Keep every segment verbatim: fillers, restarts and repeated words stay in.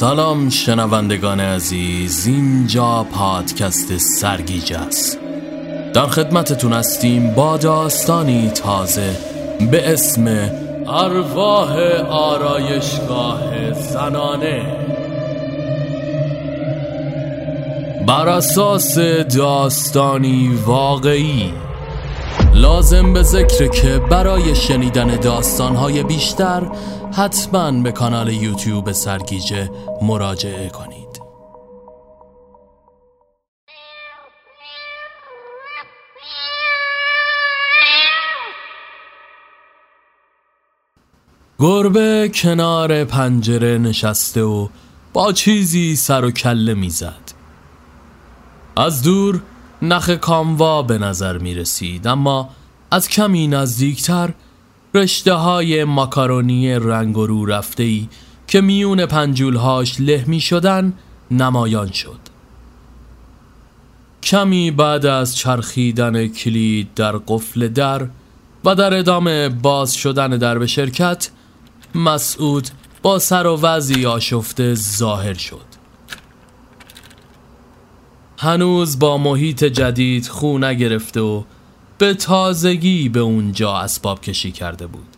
سلام شنوندگان عزیز، اینجا پادکست سرگیجه است. در خدمتتون هستیم با داستانی تازه به اسم ارواح آرایشگاه زنانه. بر اساس داستانی واقعی لازم به ذکر که برای شنیدن داستان‌های بیشتر حتماً به کانال یوتیوب سرگیجه مراجعه کنید. گربه کنار پنجره نشسته و با چیزی سر و کله می‌زد. از دور نخ کاموا به نظر می رسید، اما از کمی نزدیکتر رشته های ماکارونی رنگ و رو رفته‌ای که میون پنجولهاش له می شدن نمایان شد. کمی بعد از چرخیدن کلید در قفل در و در ادامه باز شدن در به شرکت، مسعود با سر و وضعی آشفته ظاهر شد. هنوز با محیط جدید خو نگرفته و به تازگی به اونجا اسباب کشی کرده بود.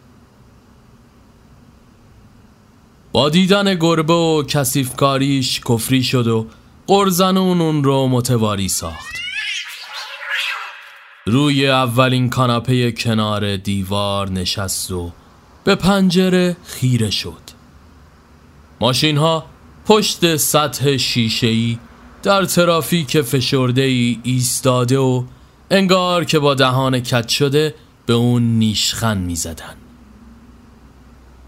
با دیدن گربه و کثیفکاریش کفری شد و قرزنون اون رو متواری ساخت. روی اولین کاناپه کنار دیوار نشست و به پنجره خیره شد. ماشین‌ها پشت سطح شیشه‌ای در ترافیک فشرده ای ایستاده و انگار که با دهان کج شده به اون نیشخند می‌زدن.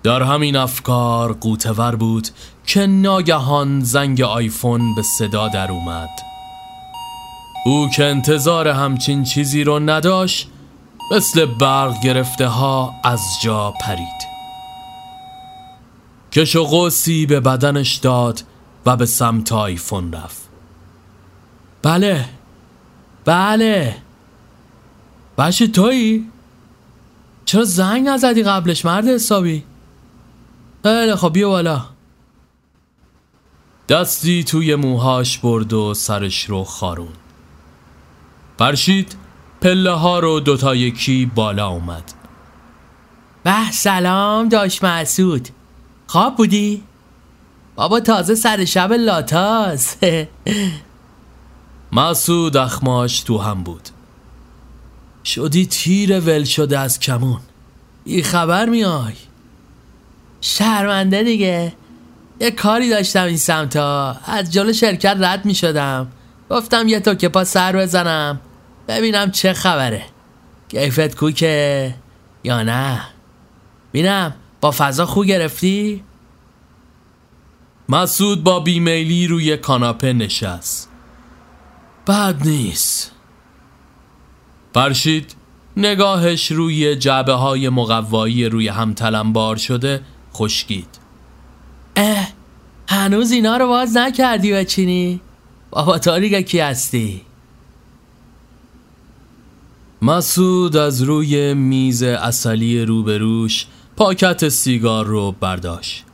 در همین افکار قوتور بود که ناگهان زنگ آیفون به صدا در اومد. او که انتظار همچین چیزی رو نداشت، مثل برق گرفته ها از جا پرید. کش و قوسی به بدنش داد و به سمت آیفون رفت. بله بله بشه تویی؟ چرا زنگ نزدی قبلش مرد حسابی؟ بله خب بیا بالا. دستی توی موهاش برد و سرش رو خاروند. پرشید پله ها رو دوتا یکی بالا اومد. به سلام داش مسعود، خواب بودی؟ بابا تازه سر شب لاتاس. مسعود اخماش تو هم بود. شدی تیر ول شده از کمون، بی خبر میای. شرمنده دیگه، یه کاری داشتم این سمتا، از جلو شرکت رد می شدم، گفتم یه تو که پا سر بزنم ببینم چه خبره، کیفت کوکه یا نه، بینم با فضا خو گرفتی؟ مسعود با بیمیلی روی کاناپه نشست. بد نیست. پرشید نگاهش روی جعبه های مقوایی روی هم تلمبار شده خشکید. اه هنوز اینا رو باز نکردی بچینی؟ بابا تاریگا کی هستی؟ مسعود از روی میز عسلی روبروش پاکت سیگار رو برداشت.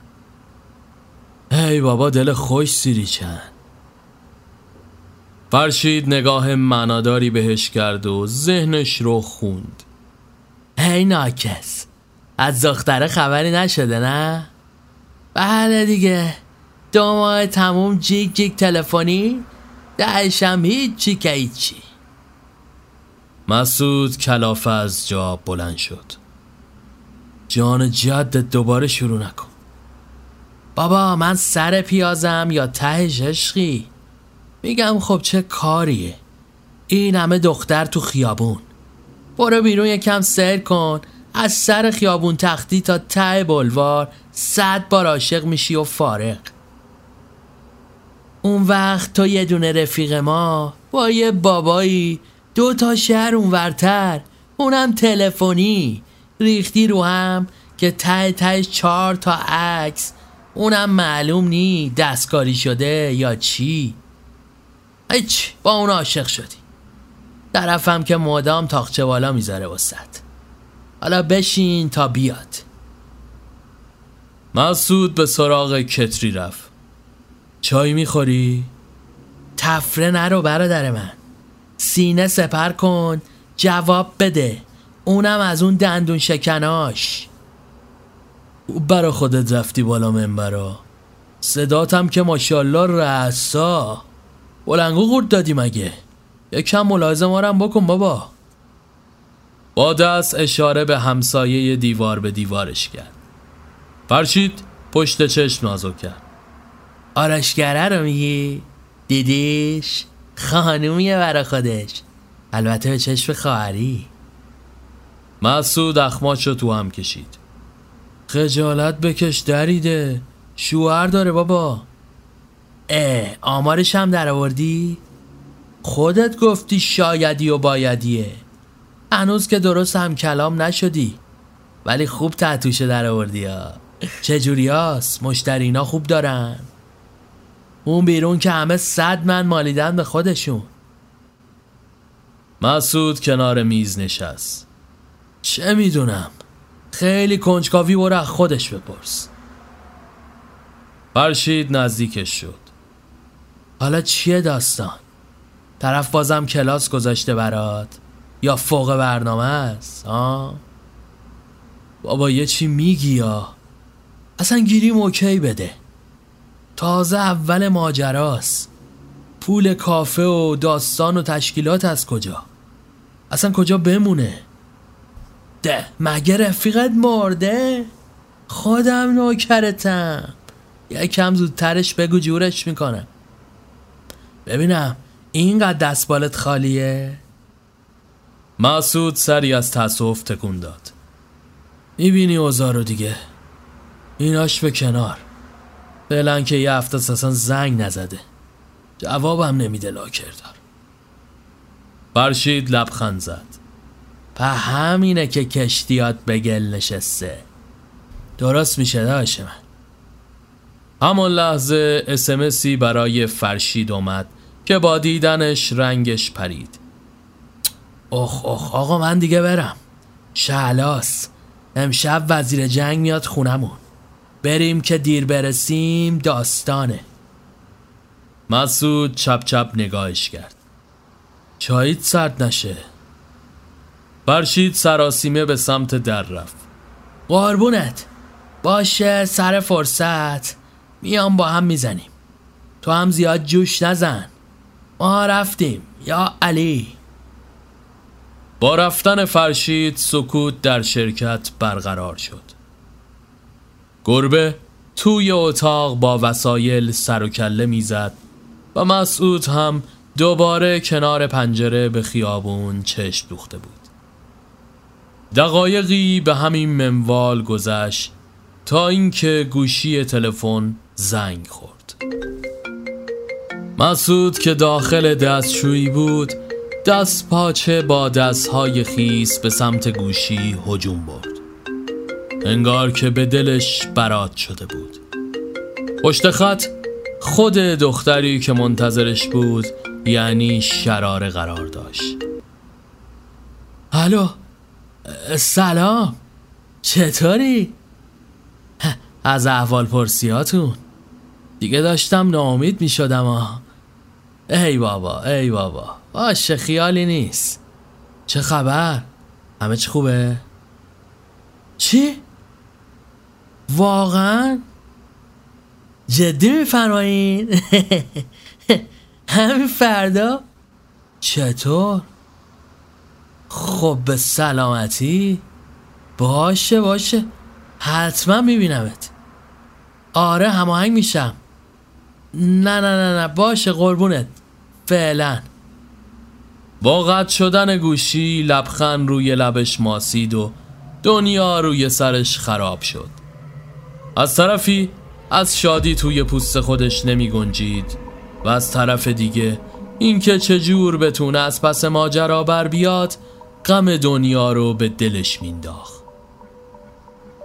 ای بابا دل خوش سیری چند. فرشید نگاه معناداری بهش کرد و ذهنش رو خوند. ای ناکس، از دختره خبری نشده نه؟ بله دیگه، دو ماه تموم جیک جیک تلفنی، درشم هیچی که هیچی. مسعود کلافه از جا بلند شد. جان جدت دوباره شروع نکن. بابا من سر پیازم یا تهش عشقی؟ میگم خب چه کاریه، این همه دختر تو خیابون. برو بیرون یکم سیر کن، از سر خیابون تختی تا ته بلوار صد بار عاشق میشی و فارق. اون وقت تو یه دونه رفیق ما با یه بابایی دو تا شهر اونورتر، اونم تلفنی، ریختی رو هم که ته تهش چهار تا عکس، اونم معلوم نی دستکاری شده یا چی. هیچ، با اون عاشق شدی. طرفم که مدام تاقچه بالا میذاره وسط. حالا بشین تا بیاد. مسعود به سراغ کتری رفت. چای میخوری؟ تفره نرو برادر من، سینه سپر کن جواب بده، اونم از اون دندون شکناش. برا خودت رفتی بالا منبرا، صداتم که ماشالله رسا، بلنگو قرد دادی مگه؟ یکم ملاحظه مارم بکن بابا. با دست اشاره به همسایه دیوار به دیوارش کرد. فرشید پشت چشم نازو کرد. آرشگره رو میگی؟ دیدیش؟ خانومیه برا خودش، البته به چشم خواهری. مسعود اخماش رو تو هم کشید. خجالت بکش دریده، شوهر داره بابا. اه آمارش هم در آوردی؟ خودت گفتی شایدی و بایدیه، هنوز که درست هم کلام نشدی، ولی خوب تحتوشه در آوردی ها. چجوری هاست؟ مشترینا خوب دارن؟ اون بیرون که همه صد من مالیدن به خودشون. مسعود کنار میز نشست. چه میدونم، خیلی کنجکاوی بره خودش بپرس. فرشید نزدیکش شد. حالا چیه داستان؟ طرف بازم کلاس گذاشته برات یا فوق برنامه است؟ آه؟ بابا یه چی میگی یا؟ اصلا گیریم اوکی بده، تازه اول ماجراست. پول کافه و داستان و تشکیلات از کجا؟ اصلا کجا بمونه؟ ده مگه رفیقت مرده؟ خودم نوکرتم، یکم زودترش بگو جورش میکنم. ببینم اینقدر دستبالت خالیه؟ مسعود سری از تأسف تکون داد. میبینی اوزار رو دیگه، ایناش به کنار، فعلا که یه هفته اصلا زنگ نزده، جوابم نمیده لاکردار. فرشید لبخند زد. په همینه که کشتیات به گل نشسته، درست میشه داشه من. همون لحظه اسمسی برای فرشید اومد که با دیدنش رنگش پرید. اخ اخ آقا من دیگه برم، شعلاس امشب وزیر جنگ میاد خونمون، بریم که دیر برسیم داستانه. مسعود چپ چپ نگاهش کرد. چاییت سرد نشه؟ فرشید سراسیمه به سمت در رفت. قربونت باشه، سر فرصت میام با هم میزنیم، تو هم زیاد جوش نزن، ما رفتیم یا علی. با رفتن فرشید سکوت در شرکت برقرار شد. گربه توی اتاق با وسایل سر و کله میزد و مسعود هم دوباره کنار پنجره به خیابون چشم دوخته بود. دقایقی به همین منوال گذشت تا اینکه گوشی تلفن زنگ خورد. مسعود که داخل دستشویی بود، دست پاچه با دستهای خیس به سمت گوشی هجوم برد، انگار که به دلش برات شده بود. پشت خط خود دختری که منتظرش بود، یعنی شراره، قرار داشت. الو سلام، چطوری؟ از احوال پرسیاتون دیگه داشتم ناامید می شدم ها. ای بابا ای بابا، باشه خیالی نیست. چه خبر؟ همه چی خوبه؟ چی؟ واقعا؟ جدی می فرمایین؟ همین فردا؟ چطور؟ خب به سلامتی. باشه باشه حتما میبینمت. آره هماهنگ میشم. نه نه نه نه باشه قربونت، فعلا. با قطع شدن گوشی لبخند روی لبش ماسید و دنیا روی سرش خراب شد. از طرفی از شادی توی پوست خودش نمی گنجید و از طرف دیگه اینکه چجور بتونه از پس ماجرا بر بیاد غم دنیا رو به دلش مینداخت.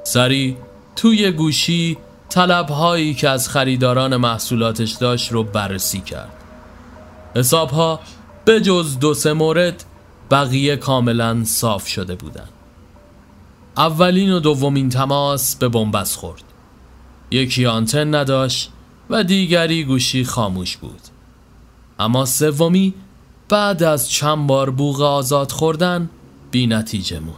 سری توی گوشی طلب‌هایی که از خریداران محصولاتش داشت رو بررسی کرد. حساب‌ها به جز دو سه مورد بقیه کاملا صاف شده بودن. اولین و دومین تماس به بن‌بست خورد. یکی آنتن نداشت و دیگری گوشی خاموش بود. اما سومی بعد از چند بار بوق آزاد خوردن بی نتیجه موند.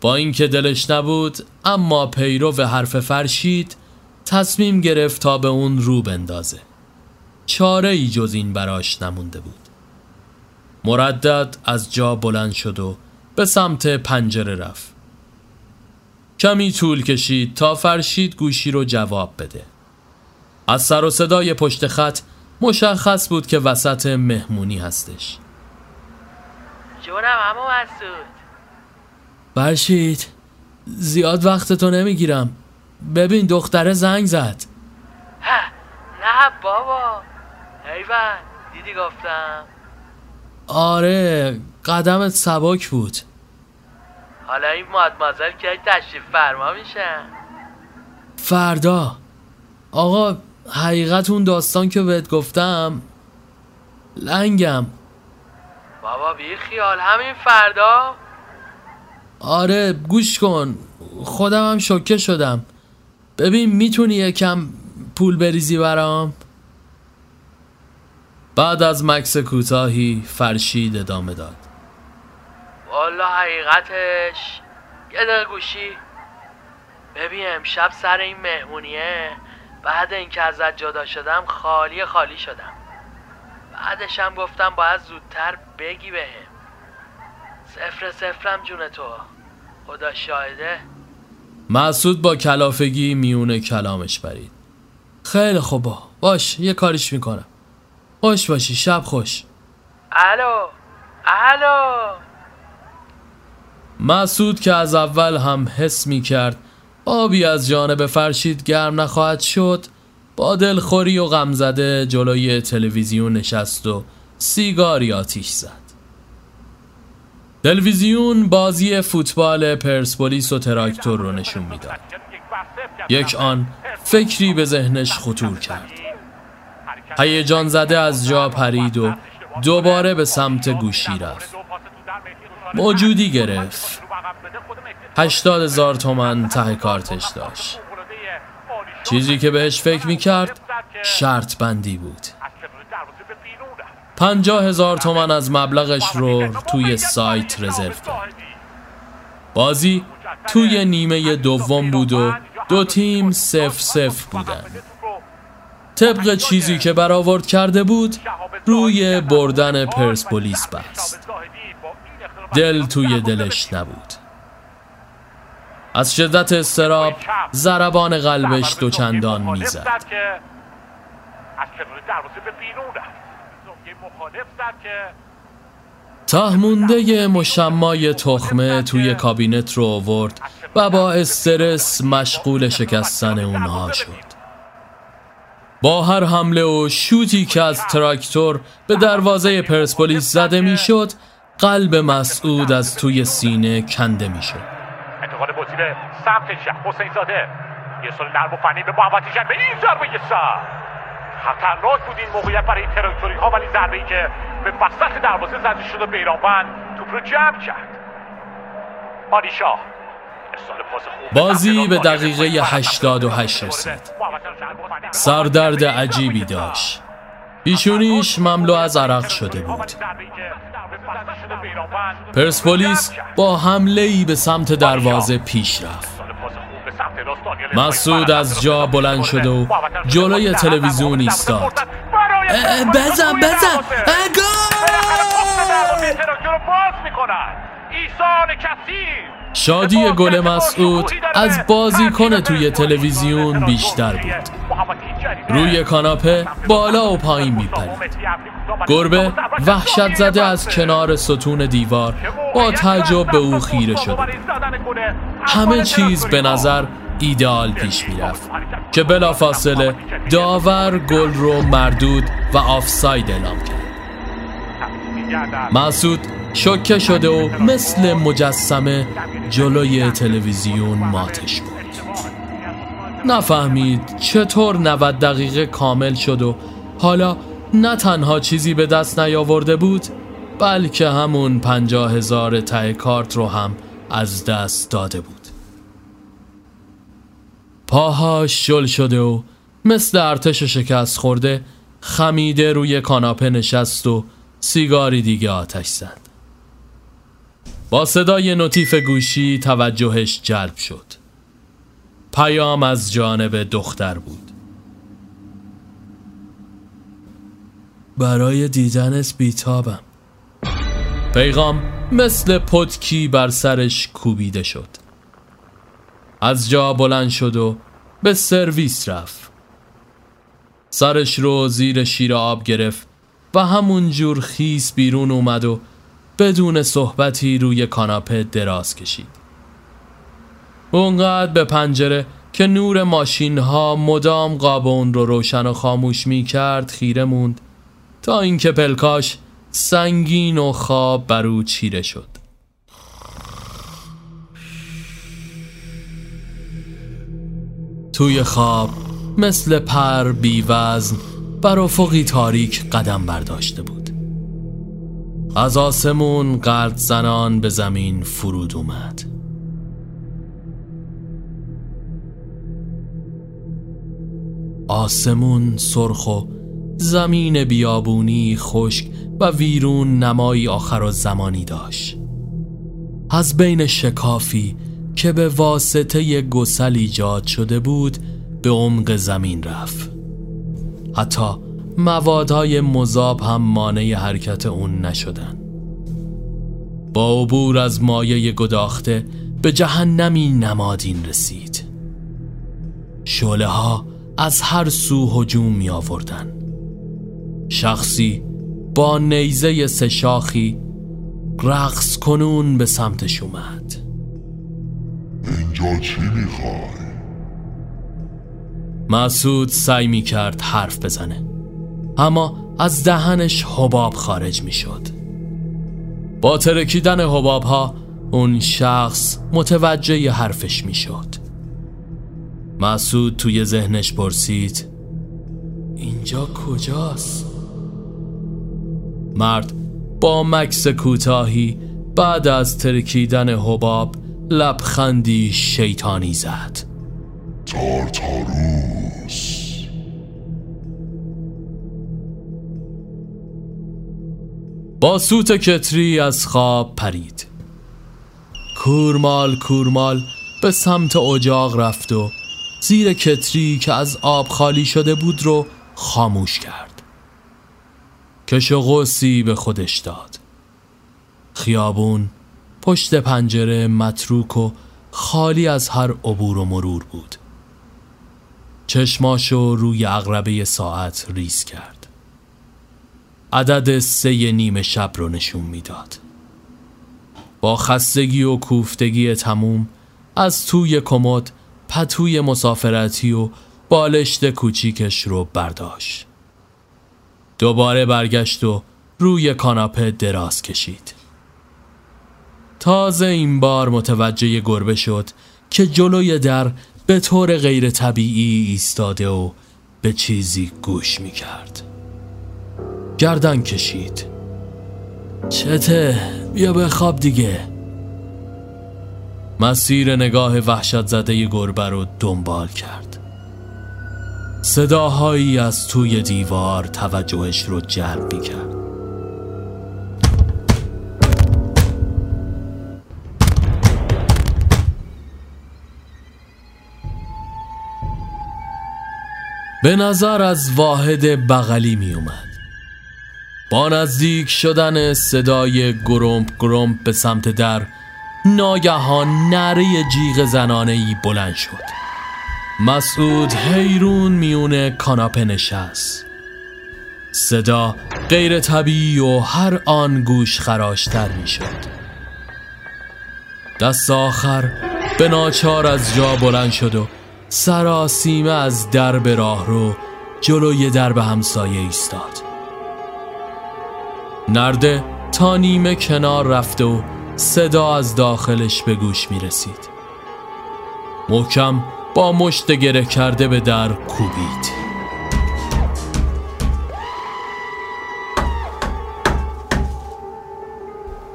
با اینکه دلش نبود اما پیرو به حرف فرشید تصمیم گرفت تا به اون رو بندازه. چاره ای جز این براش نمونده بود. مردد از جا بلند شد و به سمت پنجره رفت. کمی طول کشید تا فرشید گوشی رو جواب بده. از سر و صدای پشت خط مشخص بود که وسط مهمونی هستش. جونم عمو مسعود. فرشید زیاد وقتتو نمیگیرم. ببین دختره زنگ زد. ها نه بابا. حیوان دیدی گفتم. آره قدمت سبک بود. حالا این مادمازل که تشریف فرما میشن فردا. آقا حقیقت اون داستان که بهت گفتم لنگم. بابا بی خیال همین فردا. آره گوش کن خودم هم شوکه شدم. ببین میتونی یکم پول بریزی برام؟ بعد از مکس کوتاهی فرشید ادامه داد. والا حقیقتش یه دقیقه گوشی. ببین امشب سر این مهمونیه بعد اینکه ازت جدا شدم خالی خالی شدم. بعدش هم گفتم باید زودتر بگی بهم. صفر صفرم جون تو خدا شاهده. مسعود با کلافگی میونه کلامش برید. خیلی خوبا باش یه کاریش میکنم. خوش باشی شب خوش. الو الو. مسعود که از اول هم حس می کرد آبی از جانب فرشید گرم نخواهد شد با دلخوری و غمزده جلوی تلویزیون نشست و سیگاری آتیش زد. تلویزیون بازی فوتبال پرسپولیس و تراکتور رو نشون می داد. یک آن فکری به ذهنش خطور کرد. هیجان زده از جا پرید و دوباره به سمت گوشی رفت. موجودی گرفت. هشتاد هزار تومن ته کارتش داشت. چیزی که بهش فکر میکرد شرط بندی بود. پنجاه هزار تومن از مبلغش رو توی سایت رزرو کرد. بازی توی نیمه دوم بود و دو تیم صفر صفر بودن. طبق چیزی که برآورد کرده بود روی بردن پرسپولیس بست. دل توی دلش نبود. از شدت اضطراب ضربان قلبش دوچندان میزد. تهمونده مشمای تخمه توی کابینت رو آورد و با استرس مشغول شکستن اونها شد. با هر حمله و شوتی که از تراکتور به دروازه پرسپولیس زده میشد، قلب مسعود از توی سینه کنده میشه. انتقال بازی به سمت شاه حسین زاده. یه سال نرم و فنی به محوطه جنبه این ضربه سر. خطرناک بود این موقعیت برای تراکتوری ها ولی ضربه ای که به وسط دروازه زده شد و بیرانوند توپ رو جمع کرد. آریشا بازی به دقیقه هشتاد و هشت رسید. سردرد عجیبی داشت. پیشونیش مملو از عرق شده بود. پرسپولیس با حمله‌ای به سمت دروازه پیش رفت. مسعود از جا بلند شد و جلوی تلویزیون ایستاد. بزن بزن گل! شادی گل مسعود از بازیکن توی تلویزیون بیشتر بود. روی کاناپه بالا و پایین میپرید. گربه وحشت زده از کنار ستون دیوار با تعجب به او خیره شد. همه چیز به نظر ایدئال پیش میرفت که بلافاصله داور گل رو مردود و آفساید اعلام کرد. مسعود شوکه شده و مثل مجسمه جلوی تلویزیون ماتش بود. نفهمید چطور نود دقیقه کامل شد و حالا نه تنها چیزی به دست نیاورده بود بلکه همون پنجاه هزار ته کارت رو هم از دست داده بود. پاهاش شل شده و مثل ارتش شکست خورده خمیده روی کاناپه نشست و سیگاری دیگه آتش زد. با صدای نوتیف گوشی توجهش جلب شد. پیام از جانب دختر بود. برای دیدنت بیتابم. پیغام مثل پتکی بر سرش کوبیده شد. از جا بلند شد و به سرویس رفت. سرش رو زیر شیر آب گرفت و همون جور خیس بیرون اومد و بدون صحبتی روی کاناپه دراز کشید. اونقدر به پنجره که نور ماشین ها مدام قاب اون رو روشن و خاموش می کرد خیره موند تا اینکه پلکاش سنگین و خواب بر او چیره شد. توی خواب مثل پر بی وزن بر افقی تاریک قدم برداشته بود. از آسمون قرد زنان به زمین فرود اومد. آسمون سرخ و زمین بیابونی خشک و ویرون نمایی آخرالزمانی داشت. از بین شکافی که به واسطه گسل ایجاد شده بود به عمق زمین رفت. حتی موادهای مذاب هم مانع حرکت اون نشدن. با عبور از مایه گداخته به جهنمی نمادین رسید. شعله ها از هر سو هجوم می آوردن. شخصی با نیزه سه شاخی رقص کنون به سمتش اومد. اینجا چی میخوای؟ مسعود سعی میکرد حرف بزنه اما از دهنش حباب خارج میشد. با ترکیدن حباب ها اون شخص متوجه حرفش میشد. مسعود توی ذهنش پرسید اینجا کجاست؟ مرد با مکث کوتاهی بعد از ترکیدن حباب لبخندی شیطانی زد. تارتاروس. با سوت کتری از خواب پرید. کورمال کورمال به سمت اجاق رفت و زیر کتری که از آب خالی شده بود رو خاموش کرد. کش و قوسی به خودش داد. خیابون پشت پنجره متروک و خالی از هر عبور و مرور بود. چشماشو روی عقربه ساعت ریز کرد. عدد سه نیم شب رو نشون میداد. با خستگی و کوفتگی تموم از توی کمد پتوی مسافرتی و بالشت کوچیکش رو برداشت. دوباره برگشت و روی کاناپه دراز کشید. تازه این بار متوجه گربه شد که جلوی در به طور غیر طبیعی ایستاده و به چیزی گوش می کرد. گردن کشید. چته؟ بیا بخواب دیگه. مسیر نگاه وحشت زده گربه رو دنبال کرد. صداهایی از توی دیوار توجهش رو جلب می‌کرد. به نظر از واحد بغلی می اومد. با نزدیک شدن صدای گرمپ گرمپ به سمت در ناگهان نره جیغ زنانه‌ای بلند شد. مسعود حیرون میونه کاناپه نشست. صدا غیر طبیعی و هر آن گوش خراشتر می شد. دست آخر به ناچار از جا بلند شد و سراسیمه از درب راه رو جلوی درب همسایه ایستاد. نرده تا نیمه کنار رفت و صدا از داخلش به گوش می رسید. محکم با مشت گره کرده به در کوبید.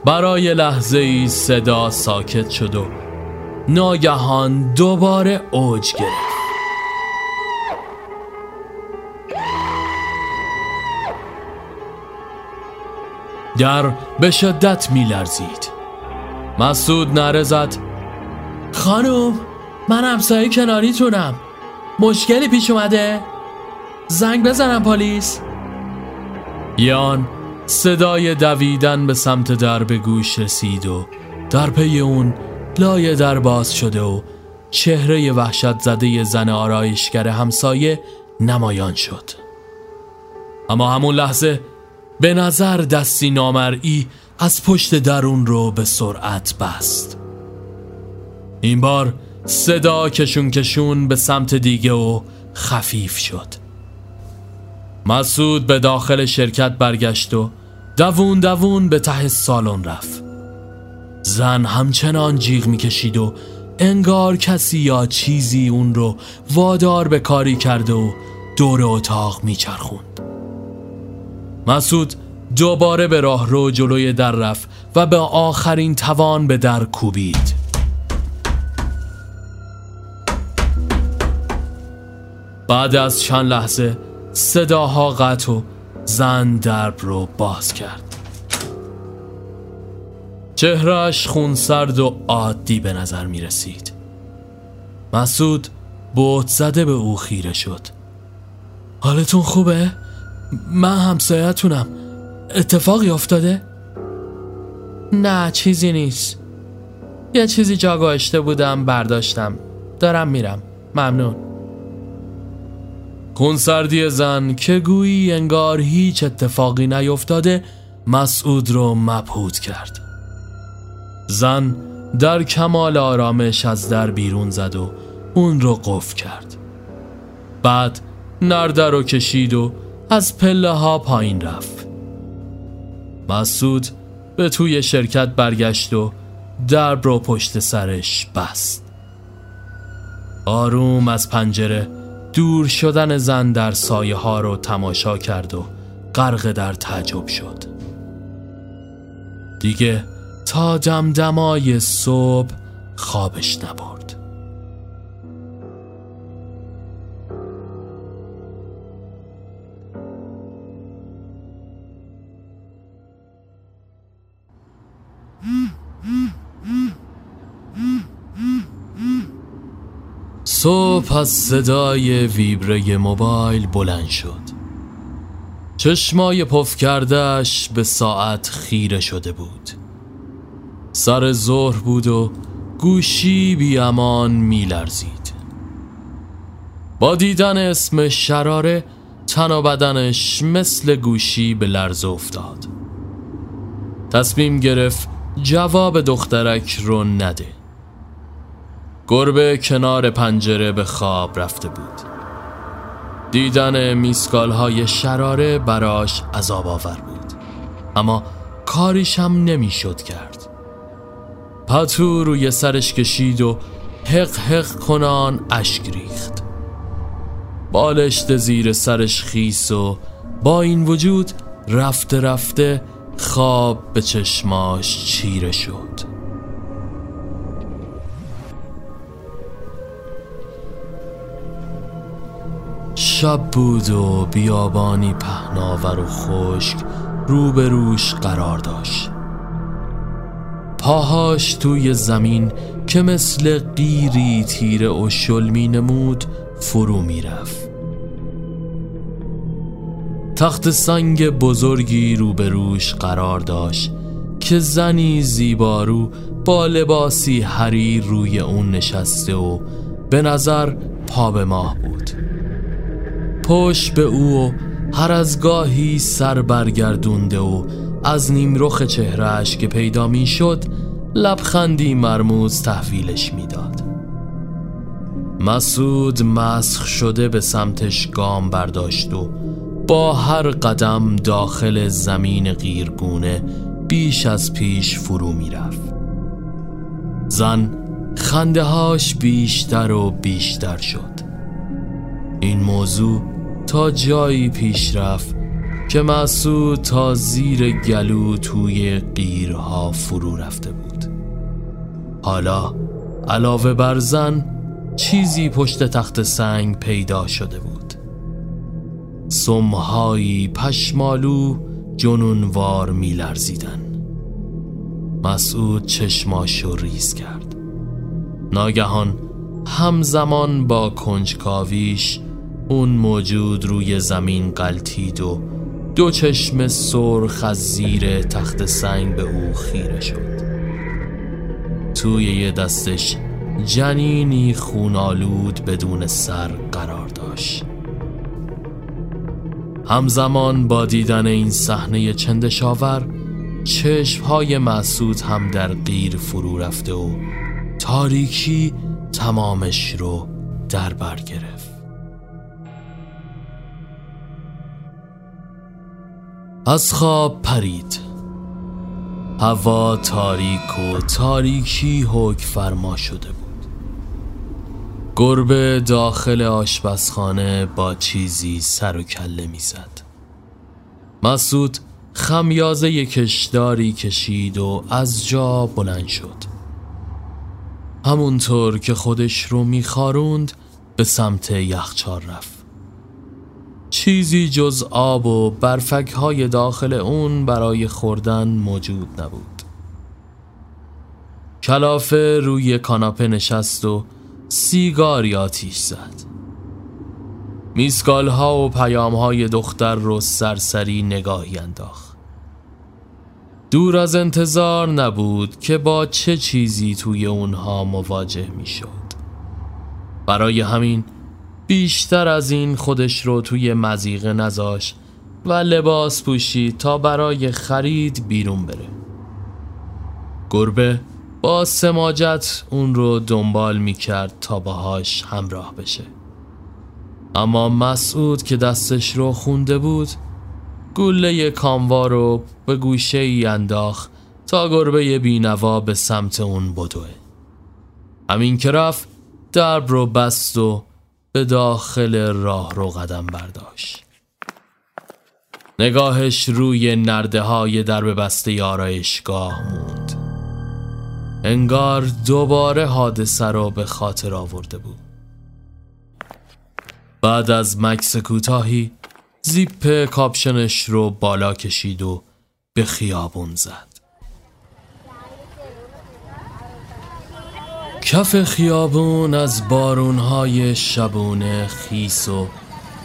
برای لحظه ای صدا ساکت شد و ناگهان دوباره اوج گرفت. در به شدت می لرزید. مسعود نعره زد: خانم، من همسایه کناریتونم، مشکلی پیش اومده؟ زنگ بزنم پلیس؟ یان صدای دویدن به سمت در به گوش رسید و در پی اون لایه در باز شده و چهره وحشت زده زن آرایشگر همسایه نمایان شد. اما همون لحظه به نظر دستی نامرئی از پشت درون رو به سرعت بست. این بار صدا کشون کشون به سمت دیگه و خفیف شد. مسعود به داخل شرکت برگشت و دوون دوون به ته سالن رفت. زن همچنان جیغ میکشید و انگار کسی یا چیزی اون رو وادار به کاری کرده و دور اتاق میچرخوند. مسعود دوباره به راهرو جلوی در رفت و به آخرین توان به در کوبید. بعد از چند لحظه صداها قطع و زن درب رو باز کرد. چهرهش خونسرد و عادی به نظر می رسید. مسعود بهت زده به او خیره شد. حالتون خوبه؟ من همسایه‌تونم. اتفاقی افتاده؟ نه چیزی نیست، یه چیزی جا گذاشته بودم برداشتم، دارم میرم، ممنون. خونسردی زن که گویی انگار هیچ اتفاقی نیفتاده مسعود رو مبهوت کرد. زن در کمال آرامش از در بیرون زد و اون رو قفل کرد. بعد نرده رو کشید و از پله ها پایین رفت. مسعود به توی شرکت برگشت و درب رو پشت سرش بست. آروم از پنجره دور شدن زن در سایه ها رو تماشا کرد و غرق در تعجب شد. دیگه تا دمدمای صبح خوابش نبرد. صبح از صدای ویبره موبایل بلند شد. چشمای پف کردهش به ساعت خیره شده بود. سر ظهر بود و گوشی بی امان می لرزید. با دیدن اسم شراره تن و بدنش مثل گوشی به لرزه افتاد. تصمیم گرفت جواب دخترک رو نده. گربه کنار پنجره به خواب رفته بود. دیدن میسکال‌های شراره براش عذاب آور بود، اما کاریش هم نمیشد کرد. پتو روی سرش کشید و حق حق کنان اشک ریخت. بالشت زیر سرش خیس و با این وجود رفته رفته خواب به چشماش چیره شد. شب بود و بیابانی پهناور و خشک روبروش قرار داشت. پاهاش توی زمین که مثل قیری تیره و شل می نمود فرو می رفت. تخت سنگ بزرگی روبروش قرار داشت که زنی زیبارو با لباسی حریر روی اون نشسته و به نظر پا به ماه بود. پشت به او و هر از گاهی سر برگردونده و از نیمرخ چهرهش که پیدا می شد لبخندی مرموز تحویلش می داد. مسعود مسخ شده به سمتش گام برداشت و با هر قدم داخل زمین قیرگونه بیش از پیش فرو می رفت. زن خندهاش بیشتر و بیشتر شد. این موضوع تا جایی پیش رفت که مسعود تا زیر گلو توی قیرها فرو رفته بود. حالا علاوه بر زن چیزی پشت تخت سنگ پیدا شده بود. سمهایی پشمالو جنونوار می لرزیدن. مسعود چشماشو ریز کرد. ناگهان همزمان با کنجکاویش اون موجود روی زمین غلتید و دو چشم سرخ از زیر تخت سنگ به او خیره شد. توی یه دستش جنینی خونالود بدون سر قرار داشت. همزمان با دیدن این صحنه چندشاور، چشمهای مسعود هم در غیر فرو رفته و تاریکی تمامش رو در بر گرفت. از خواب پرید. هوا تاریک و تاریکی حکم فرما شده بود. گربه داخل آشپزخانه با چیزی سر و کله میزد. مسعود خمیازه کشداری کشید و از جا بلند شد. همونطور که خودش رو میخاروند به سمت یخچال رفت. چیزی جز آب و برفک‌های داخل اون برای خوردن موجود نبود. کلافه روی کاناپه نشست و سیگاری آتیش زد. میسکال‌ها و پیام‌های دختر رو سرسری نگاهی انداخت. دور از انتظار نبود که با چه چیزی توی اونها مواجه می‌شد. برای همین بیشتر از این خودش رو توی مضیقه نذاشت و لباس پوشید تا برای خرید بیرون بره. گربه با سماجت اون رو دنبال میکرد تا باهاش همراه بشه. اما مسعود که دستش رو خونده بود، گله کاموا رو به گوشه ای انداخت تا گربه بینوا به سمت اون بدوه. همین که رفت، درب رو بست و به داخل راه رو قدم برداشت. نگاهش روی نرده های درب بسته آرایشگاه موند. انگار دوباره حادثه رو به خاطر آورده بود. بعد از مکث کوتاهی زیپ کاپشنش رو بالا کشید و به خیابون زد. کف خیابون از بارونهای شبونه خیس و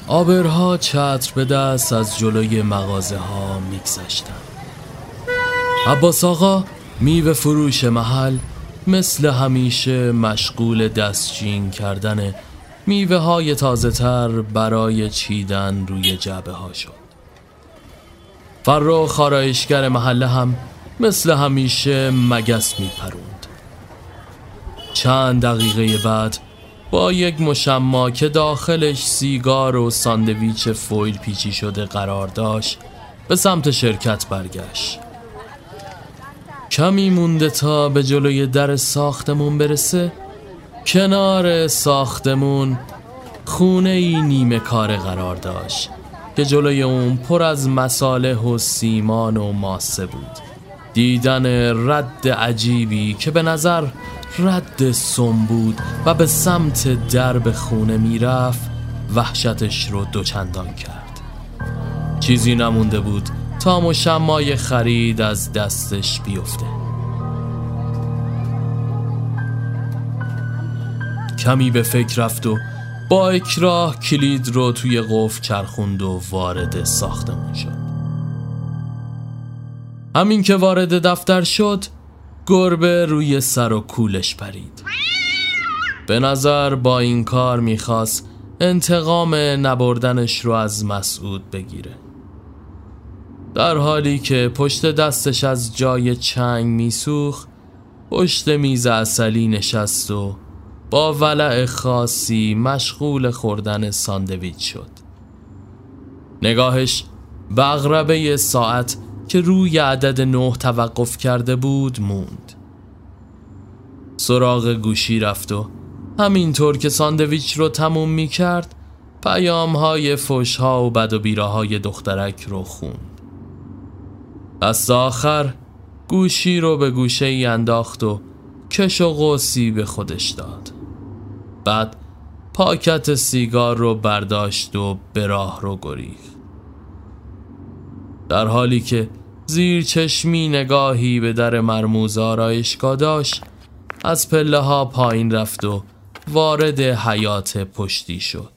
آبرها چتر به دست از جلوی مغازه ها میگذشتن. عباس آقا میوه فروش محل مثل همیشه مشغول دستچین کردن میوه های تازه تر برای چیدن روی جعبه ها شد. فرخ آرایشگر محله هم مثل همیشه مگس میپرون. چند دقیقه بعد با یک مشما که داخلش سیگار و ساندویچ فویل پیچی شده قرار داشت به سمت شرکت برگشت. کمی مونده تا به جلوی در ساختمون برسه، کنار ساختمون خونه ای نیمه کار قرار داشت که جلوی اون پر از مصالح و سیمان و ماسه بود. دیدن رد عجیبی که به نظر رد سم بود و به سمت درب خونه میرفت وحشتش رو دوچندان کرد. چیزی نمونده بود تا مشمای خرید از دستش بیفته. کمی به فکر رفت و با اکراه کلید رو توی قفل چرخوند و وارد ساختمون شد. همین که وارد دفتر شد، گربه روی سر و کولش پرید. به نظر با این کار میخواست انتقام نبردنش رو از مسعود بگیره. در حالی که پشت دستش از جای چنگ میسوخت، پشت میز عسلی نشست و با ولع خاصی مشغول خوردن ساندویچ شد. نگاهش به عقربه ساعت که روی عدد نه توقف کرده بود موند. سراغ گوشی رفت و همینطور که ساندویچ رو تموم می کرد پیام های فوش ها و بد و بیراه های دخترک رو خوند. دست آخر گوشی رو به گوشه ای انداخت و کش و قوسی به خودش داد. بعد پاکت سیگار رو برداشت و به راه رو گریخت. در حالی که زیر چشمی نگاهی به در مرموز آرایشگاه داشت، از پله ها پایین رفت و وارد حیات پشتی شد.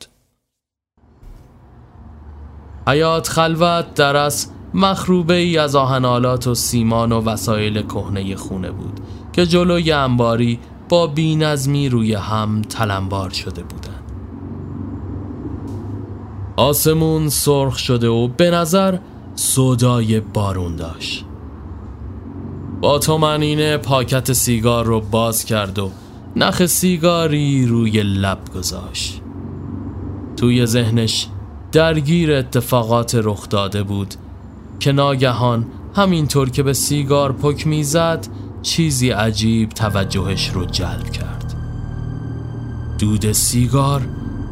حیات خلوت در از مخروبه ای از آهنالات و سیمان و وسایل کهنه خونه بود که جلوی انباری با بی‌نظمی روی هم تلمبار شده بودند. آسمون سرخ شده و به نظر سودای بارون داشت. با تومنینه پاکت سیگار رو باز کرد و نخ سیگاری روی لب گذاشت. توی ذهنش درگیر اتفاقات رخ داده بود که ناگهان همینطور که به سیگار پک میزد چیزی عجیب توجهش رو جلب کرد. دود سیگار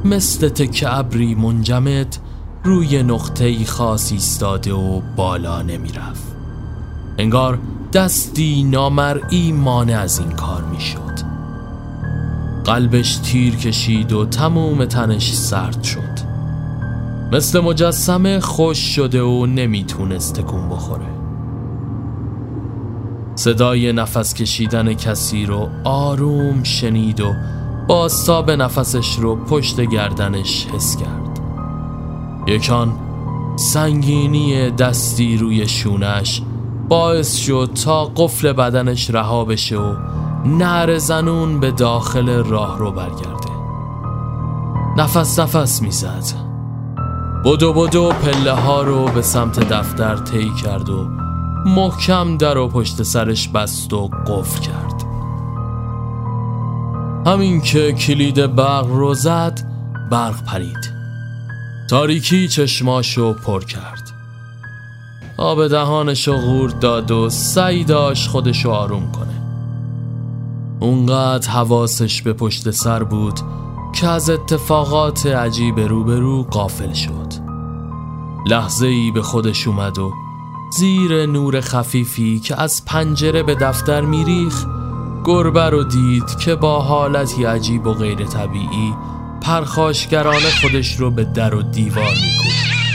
مثل تکه ابری منجمد روی نقطه‌ای خاص ایستاده و بالا نمیرفت. انگار دستی نامرئی مانع از این کار میشد. قلبش تیر کشید و تمام تنش سرد شد. مثل مجسمه خوش شده و نمیتونست تکون بخوره. صدای نفس کشیدن کسی رو آروم شنید و بازتاب نفسش رو پشت گردنش حس کرد. یکان سنگینی دستی روی شونش باعث شد تا قفل بدنش رها بشه و نعره زنون به داخل راه رو برگرده. نفس نفس میزد. بدو بدو پله ها رو به سمت دفتر طی کرد و محکم در و پشت سرش بست و قفل کرد. همین که کلید برق رو زد، برق پرید. تاریکی چشماشو پر کرد. آب دهانشو غورت داد و سعی داشت خودشو آروم کنه. اونقدر حواسش به پشت سر بود که از اتفاقات عجیب روبرو غافل شد. لحظه ای به خودش اومد و زیر نور خفیفی که از پنجره به دفتر میریخ گربه رو دید که با حالتی عجیب و غیر طبیعی پرخاشگرانه خودش رو به در و دیوار میکوبید.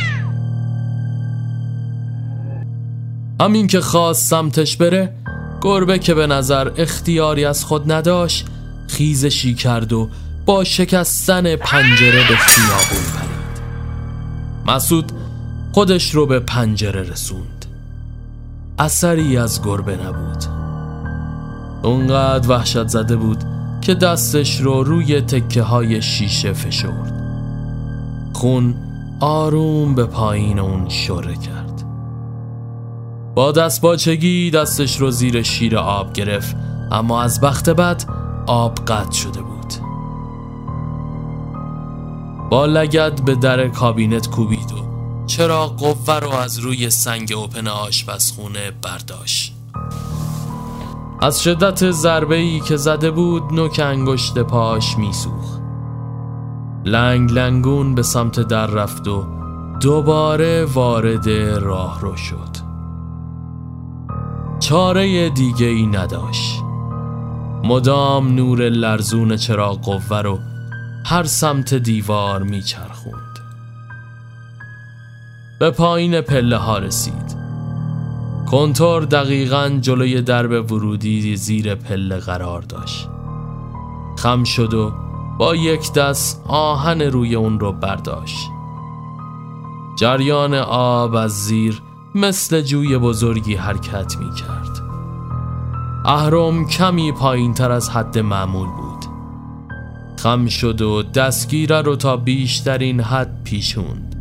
همین که خواست سمتش بره، گربه که به نظر اختیاری از خود نداشت خیزشی کرد و با شکستن پنجره به خیابون پرید. مسعود خودش رو به پنجره رسوند. اثری از گربه نبود. اونقدر وحشت زده بود که دستش رو روی تکه های شیشه فشرد. خون آروم به پایین اون شره کرد. با دستپاچگی دستش رو زیر شیر آب گرفت، اما از بخت بد آب قطع شده بود. با لگد به در کابینت کوبید و چراغ قوه رو از روی سنگ اوپن آشپزخونه برداشت. از شدت ضربه‌ای که زده بود نوک انگشت پاش میسوخت. لنگ لنگون به سمت در رفت و دوباره وارد راه رو شد. چاره دیگه ای نداشت. مدام نور لرزون چراغ قوه رو هر سمت دیوار میچرخوند. به پایین پله ها رسید. کنتور دقیقاً جلوی درب ورودی زیر پله قرار داشت. خم شد و با یک دست آهن روی اون رو برداشت. جریان آب از زیر مثل جوی بزرگی حرکت میکرد. اهرم کمی پایین تر از حد معمول بود. خم شد و دستگیره رو تا بیشترین حد پیشوند.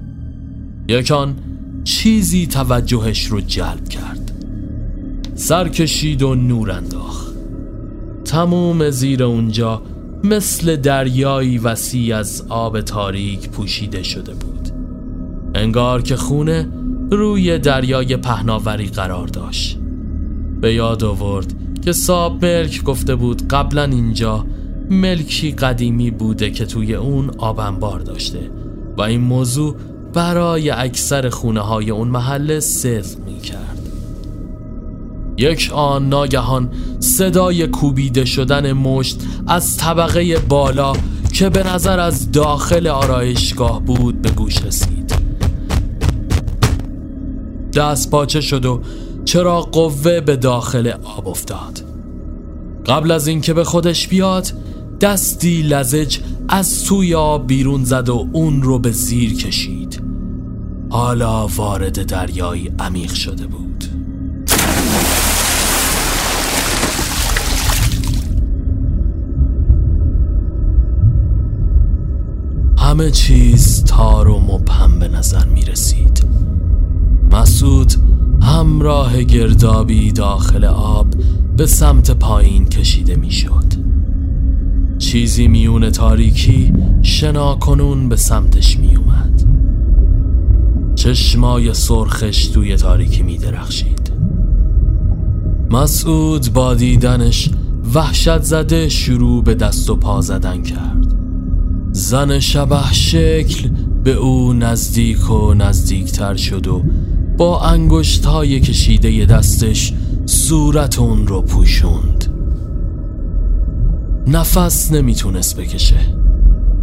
یکان چیزی توجهش رو جلب کرد. سر کشید و نور انداخت. تمام زیر اونجا مثل دریایی وسیع از آب تاریک پوشیده شده بود. انگار که خونه روی دریای پهناوری قرار داشت. به یاد آورد که صاحب ملک گفته بود قبلا اینجا ملکی قدیمی بوده که توی اون آب انبار داشته و این موضوع برای اکثر خونه های اون محله صدق می کرد. یک آن ناگهان صدای کوبیده شدن مشت از طبقه بالا که به نظر از داخل آرایشگاه بود به گوش رسید. دست پاچه شد و چراغ قوه به داخل آب افتاد. قبل از اینکه به خودش بیاد دستی لزج از سوی آب بیرون زد و اون رو به زیر کشید. حالا وارد دریای عمیق شده بود. همه چیز تار و مبهم به نظر می رسید. مسعود همراه گردابی داخل آب به سمت پایین کشیده می شد. چیزی میون تاریکی شناکنون به سمتش می اومد. چشمای سرخش توی تاریکی می درخشید. مسعود با دیدنش وحشت زده شروع به دست و پا زدن کرد. زن شبح شکل به او نزدیک و نزدیکتر شد و با انگشت‌های کشیده دستش صورت اون رو پوشوند. نفس نمیتونست بکشه.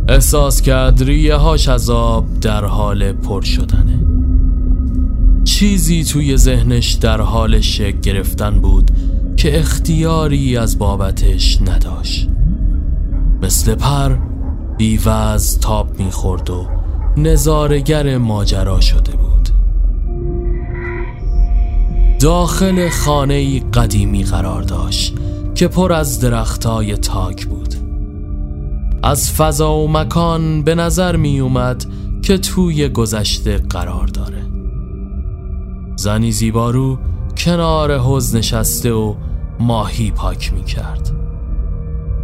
احساس کرد ریه هاش از آب در حال پر شدنه. چیزی توی ذهنش در حال شک گرفتن بود که اختیاری از بابتش نداشت. مثل پر بیوز تاب میخورد و نظارگر ماجرا شده بود. داخل خانه‌ای قدیمی قرار داشت که پر از درختای تاک بود. از فضا و مکان به نظر می اومد که توی گذشته قرار داره. زنی زیبارو کنار حوض نشسته و ماهی پاک می کرد.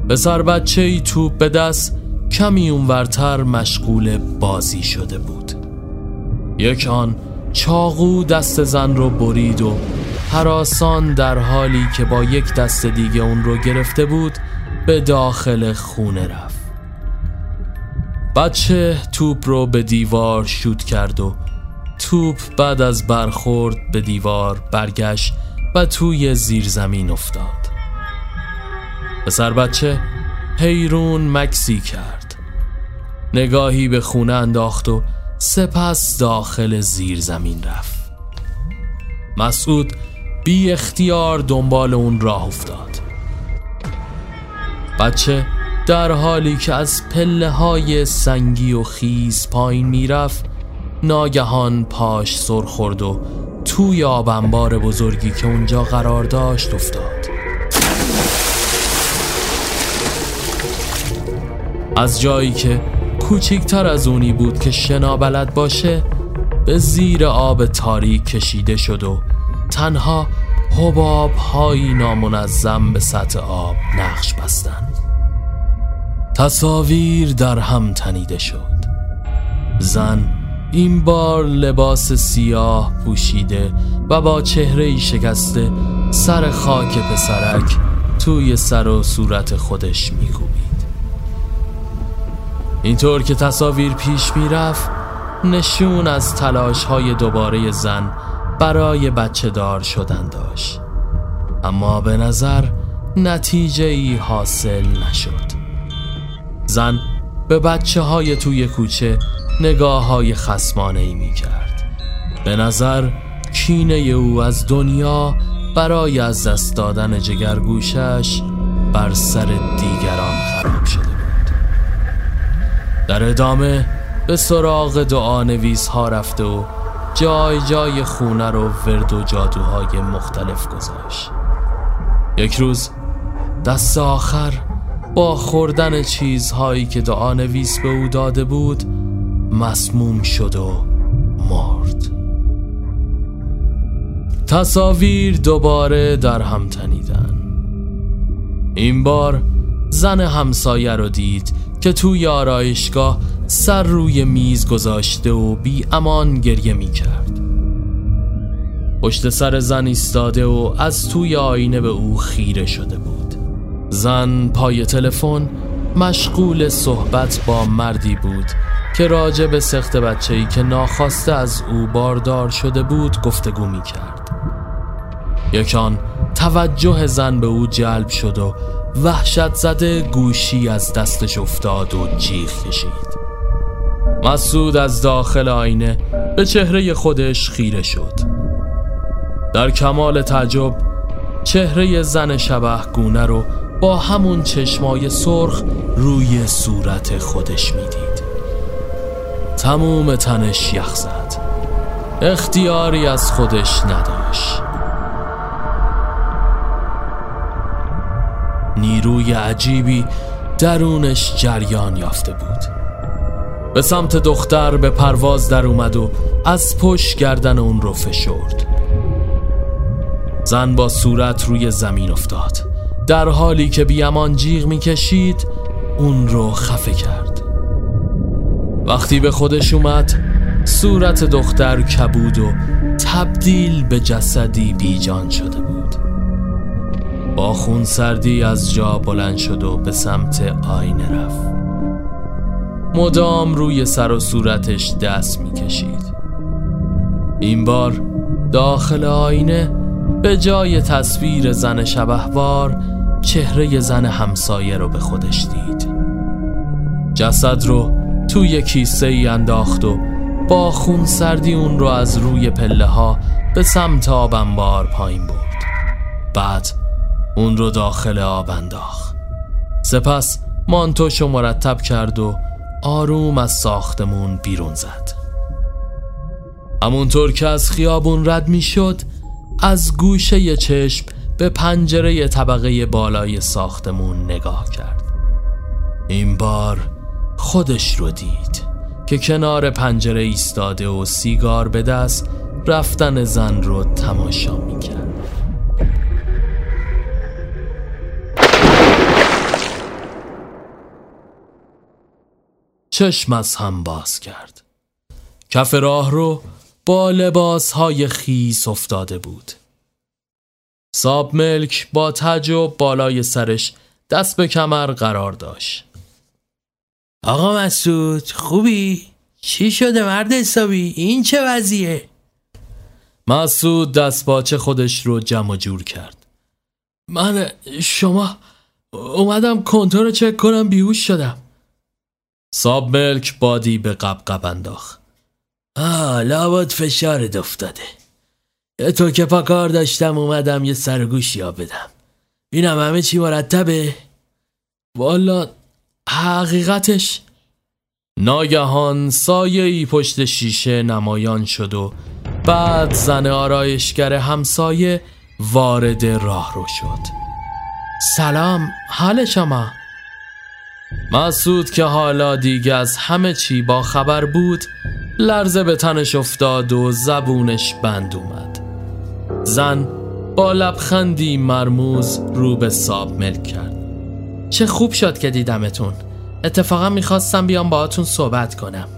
پسر بچه‌ای توپ به دست کمی اونورتر مشغول بازی شده بود. یک آن چاقو دست زن رو برید و هراسان در حالی که با یک دست دیگه اون رو گرفته بود به داخل خونه رفت. بچه توپ رو به دیوار شوت کرد و توپ بعد از برخورد به دیوار برگشت و توی زیرزمین افتاد. پسر بچه حیرون مکسی کرد. نگاهی به خونه انداخت و سپس داخل زیرزمین رفت. مسعود بی اختیار دنبال اون راه افتاد. بچه در حالی که از پله‌های سنگی و خیس پایین میرفت ناگهان پاش سر خورد و توی آب انبار بزرگی که اونجا قرار داشت افتاد. از جایی که کوچیکتر از اونی بود که شنا بلد باشه به زیر آب تاریک کشیده شد و تنها حباب هایی نامنظم به سطح آب نقش بستند. تصاویر در هم تنیده شد. زن این بار لباس سیاه پوشیده و با چهره‌ای شکسته سر خاک پسرک توی سر و صورت خودش می‌کوبید. اینطور که تصاویر پیش می رفت نشون از تلاش های دوباره زن برای بچه دار شدن داشت، اما به نظر نتیجه ای حاصل نشد. زن به بچه های توی کوچه نگاه های خصمانه ای می کرد. به نظر کینه او از دنیا برای از دست دادن جگرگوشش بر سر دیگران خراب شده. در ادامه به سراغ دعانویس ها رفته و جای جای خونه رو ورد و جادوهای مختلف گذاشت. یک روز دست آخر با خوردن چیزهایی که دعانویس به او داده بود مسموم شد و مرد. تصاویر دوباره در هم تنیدن. این بار زن همسایه رو دید که توی آرایشگاه سر روی میز گذاشته و بی امان گریه می کرد. پشت سر زن ایستاده و از توی آینه به او خیره شده بود. زن پای تلفن مشغول صحبت با مردی بود که راجع به سخت بچه‌ای که ناخواسته از او باردار شده بود گفتگو می کرد. یکان توجه زن به او جلب شد و وحشت زده گوشی از دستش افتاد و جیغ کشید. مسعود از داخل آینه به چهره خودش خیره شد. در کمال تعجب چهره زن شبحگونه رو با همون چشمای سرخ روی صورت خودش میدید. تموم تنش یخ زد. اختیاری از خودش نداشت. نیروی عجیبی درونش جریان یافته بود. به سمت دختر به پرواز در اومد و از پشت گردن اون رو فشرد. زن با صورت روی زمین افتاد. در حالی که بیامان جیغ میکشید اون رو خفه کرد. وقتی به خودش اومد صورت دختر کبود و تبدیل به جسدی بیجان شده بود. با خونسردی از جا بلند شد و به سمت آینه رفت. مدام روی سر و صورتش دست میکشید. این بار داخل آینه به جای تصویر زن شبحوار چهره زن همسایه رو به خودش دید. جسد رو توی کیسه ای انداخت و با خون سردی اون رو از روی پله ها به سمت آب انبار پایین برد. بعد اون رو داخل آب انداخت. سپس مانتوش رو مرتب کرد و آروم از ساختمون بیرون زد. همونطور که از خیابون رد می شد از گوشه چشم به پنجره طبقه بالای ساختمون نگاه کرد. این بار خودش رو دید که کنار پنجره ایستاده و سیگار به دست رفتن زن رو تماشا می کرد. چشم از هم باز کرد. کف راه رو با لباس‌های خیس افتاده بود. ساب ملک با تعجب بالای سرش دست به کمر قرار داشت. آقا مسعود خوبی؟ چی شده مرد حسابی؟ این چه وضعیه؟ مسعود دست باچه خودش رو جمع جور کرد. من شما اومدم کنترل رو چک کنم بیهوش شدم. ساب ملک بادی به قبقب انداخت. آه لابد فشارت افتاده. تو که پا کار داشتم اومدم یه سرگوشی ها بدم. اینم همه چی مرتبه؟ والا حقیقتش. ناگهان سایه‌ای پشت شیشه نمایان شد و بعد زن آرایشگر همسایه وارد راه رو شد. سلام، حال شما؟ مسعود که حالا دیگه از همه چی با خبر بود لرزه به تنش افتاد و زبونش بند اومد. زن با لبخندی مرموز رو به ساب ملک کرد. چه خوب شد که دیدمتون. اتفاقا میخواستم بیام باهاتون صحبت کنم.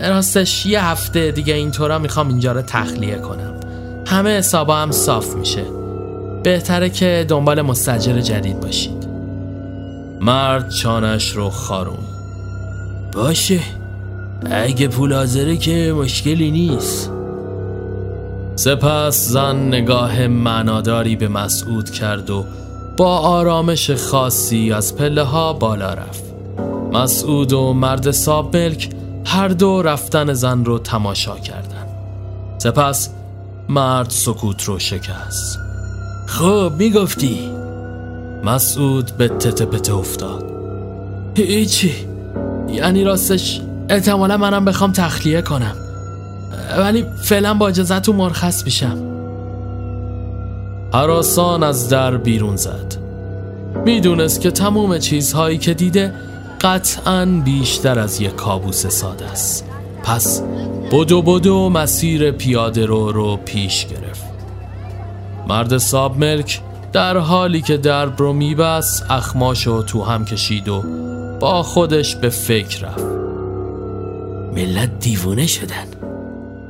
راستش یه هفته دیگه اینطورا میخوام اینجا رو تخلیه کنم. همه حسابا هم صاف میشه. بهتره که دنبال مستاجر جدید باشید. مرد چانش رو خارون. باشه اگه پول حاضره که مشکلی نیست. سپس زن نگاه معناداری به مسعود کرد و با آرامش خاصی از پله ها بالا رفت. مسعود و مرد ساب ملک هر دو رفتن زن رو تماشا کردن. سپس مرد سکوت رو شکست. خب میگفتی؟ مسعود به تته پته افتاد. هیچی، یعنی راستش احتمالا منم بخوام تخلیه کنم، ولی فعلا با اجازه‌تون مرخص میشم. هراسان از در بیرون زد. میدونست که تمام چیزهایی که دیده قطعاً بیشتر از یک کابوس ساده است. پس بدو بدو مسیر پیاده رو رو پیش گرفت. مرد ساب ملک در حالی که درب رو میبست اخماشو تو هم کشید و با خودش به فکر رفت. ملت دیوونه شدن،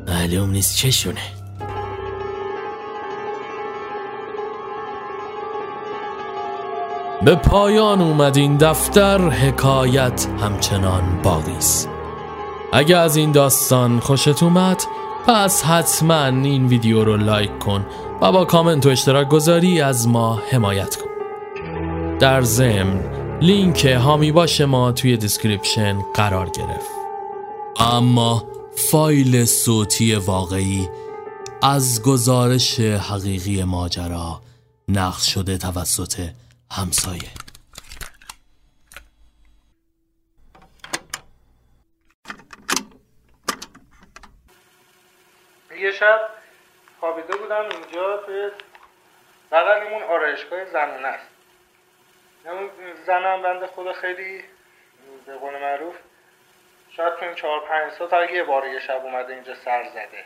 معلوم نیست چشونه. به پایان اومد این دفتر. حکایت همچنان باقی است. اگه از این داستان خوشت اومد پس حتما این ویدیو رو لایک کن و با کامنت و اشتراک گذاری از ما حمایت کن. در ضمن لینک هامی باش ما توی دیسکریپشن قرار گرفت. اما فایل صوتی واقعی از گزارش حقیقی ماجرا نقل شده توسط همسایه. یه شب خوابیده بودم اینجا به بغلیمون آرایشگاه زنونه است. زنم بنده خدا خیلی به قول معروف شاید تو این چهار پنج سال تا یه بار یه شب اومده اینجا سر زده.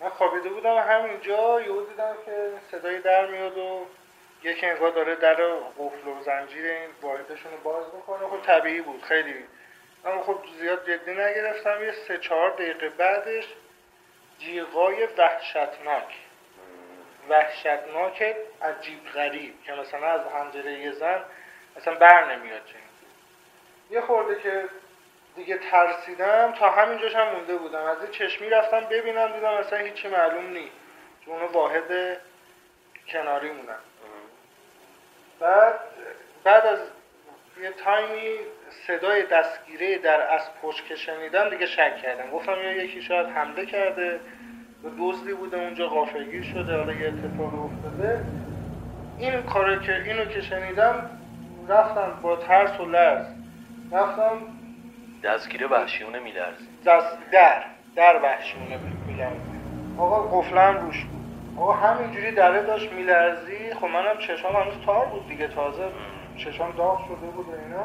من خوابیده بودم و همینجا یهو دیدم که صدای در میاد و یکی انگار داره در قفل و زنجیر این واحدشون رو باز میکنه. خب طبیعی بود خیلی، من خب زیاد جدی نگرفتم. یه سه چهار دقیقه بعدش جیغای وحشتناک وحشتناک عجیب غریب که مثلا از حنجره یه زن مثلا بر نمیاد چنین. یه خورده که دیگه ترسیدم، تا همینجاش هم مونده بودم. از این چشمی رفتم ببینم، دیدم اصلا هیچی معلوم نی، چون اونو واحد کناری مونم. بعد بعد از یه تایمی صدای دستگیره در از پشت که شنیدم دیگه شک کردم. گفتم یا یکی شاید حمله کرده، دزدی بوده اونجا غافلگیر شده، حالا یه اتفاقی افتاده. این کاری که اینو که شنیدم رفتم با ترس و لرز رفتم. دستگیره وحشیونه میلرزید، دست در در وحشیونه میلرزید. آقا قفلم روش بود، آقا همینجوری دره داشت میلرزی. خب منم چشام هنوز تار بود دیگه، تازه چشام داغ شده بود و اینا.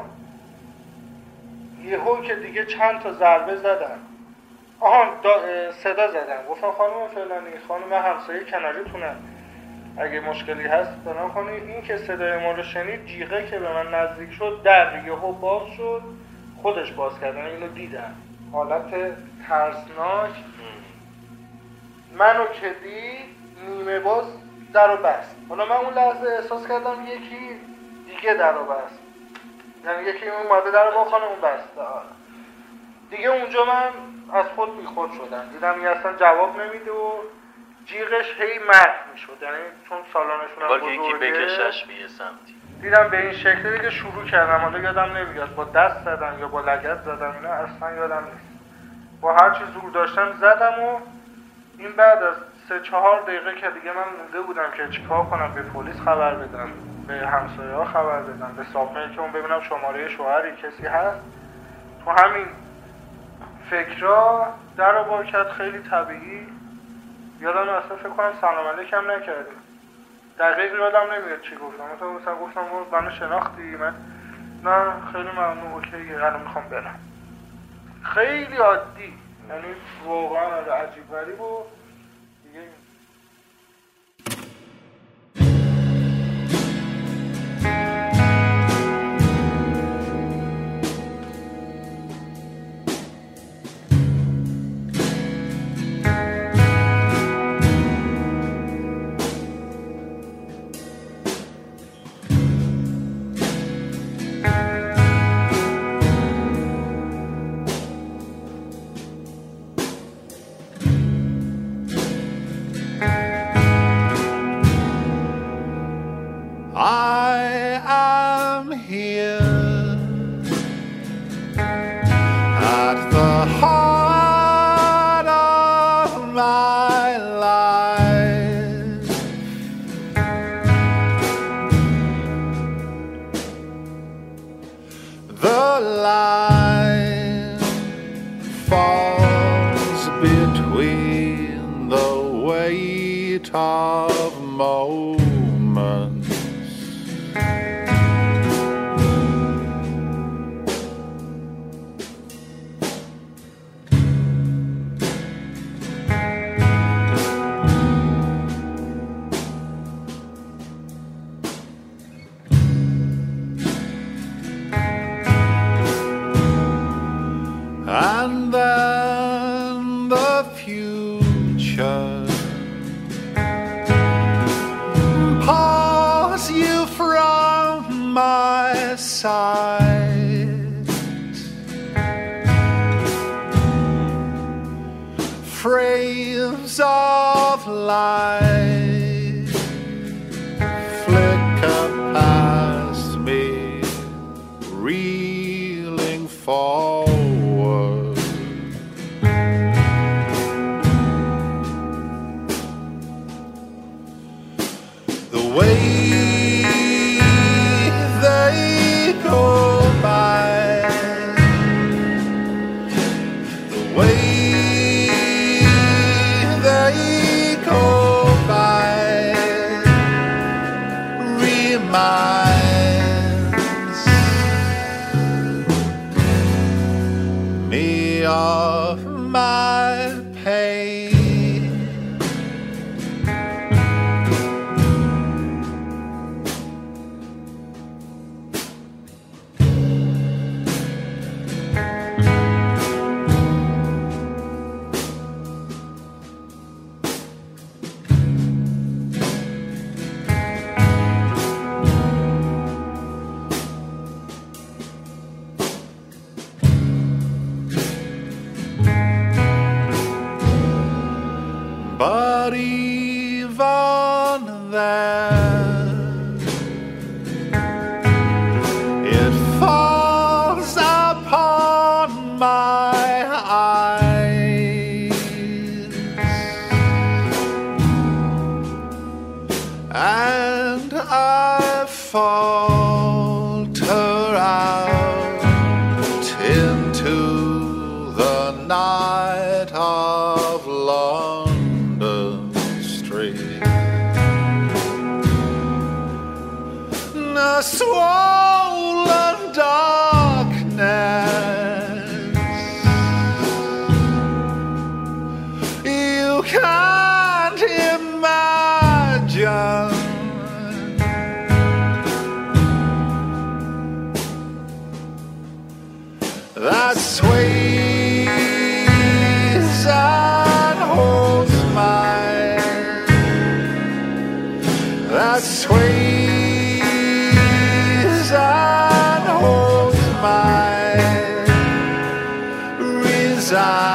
یهو که دیگه چند تا ضربه زدن، آها صدا زدن. گفتم خانم فلانی، خانم همسایه کناریتونن، اگه مشکلی هست بنام کنید. این که صدای ما رو شنید، جیغه که به من نزدیک شد، در یهو باز شد، خودش باز کردن. اینو دیدم حالت ترسناک. منو که دید نیمه باز در رو بست. حالا من اون لحظه احساس کردم یکی دیگه در رو بست، یعنی یکی اومده در رو با خانه اون بسته. دیگه اونجا من از خود بی خود شدم، دیدم یه اصلا جواب نمیده و جیغش هی مرد میشد، یعنی چون سالانشون هم بزرگه، یکی بکشش به یه سمتی. دیدم به این شکلی که شروع کردم. حالا یادم نمیاد با دست زدم یا با لگد زدم، اینا اصلا یادم نیست. با هر چی زور داشتم زدم. و این بعد از سه چهار دقیقه که دیگه من مونده بودم که چیکار کنم، به پلیس خبر بدم، به همسایه‌ها خبر بدم، به صاحب که اون ببینم شماره شوهری کسی هست. تو همین فکرا در رو کرد، خیلی طبیعی. یادم اصلا فکر کنم سلام علیکم نکردیم. دقیق یادم نمیاد چی گفتم. مثلا مثلا گفتم منو شناختی؟ من نه خیلی ممنون، اوکیه، الان میخوام برم. خیلی عادی، یعنی واقعا عجیب غریب. و forward off my pain. But even then, it falls upon my eyes, and I falter out into the night of love. A swollen darkness, you can't imagine that sways and holds mine, that sways and holds my reason.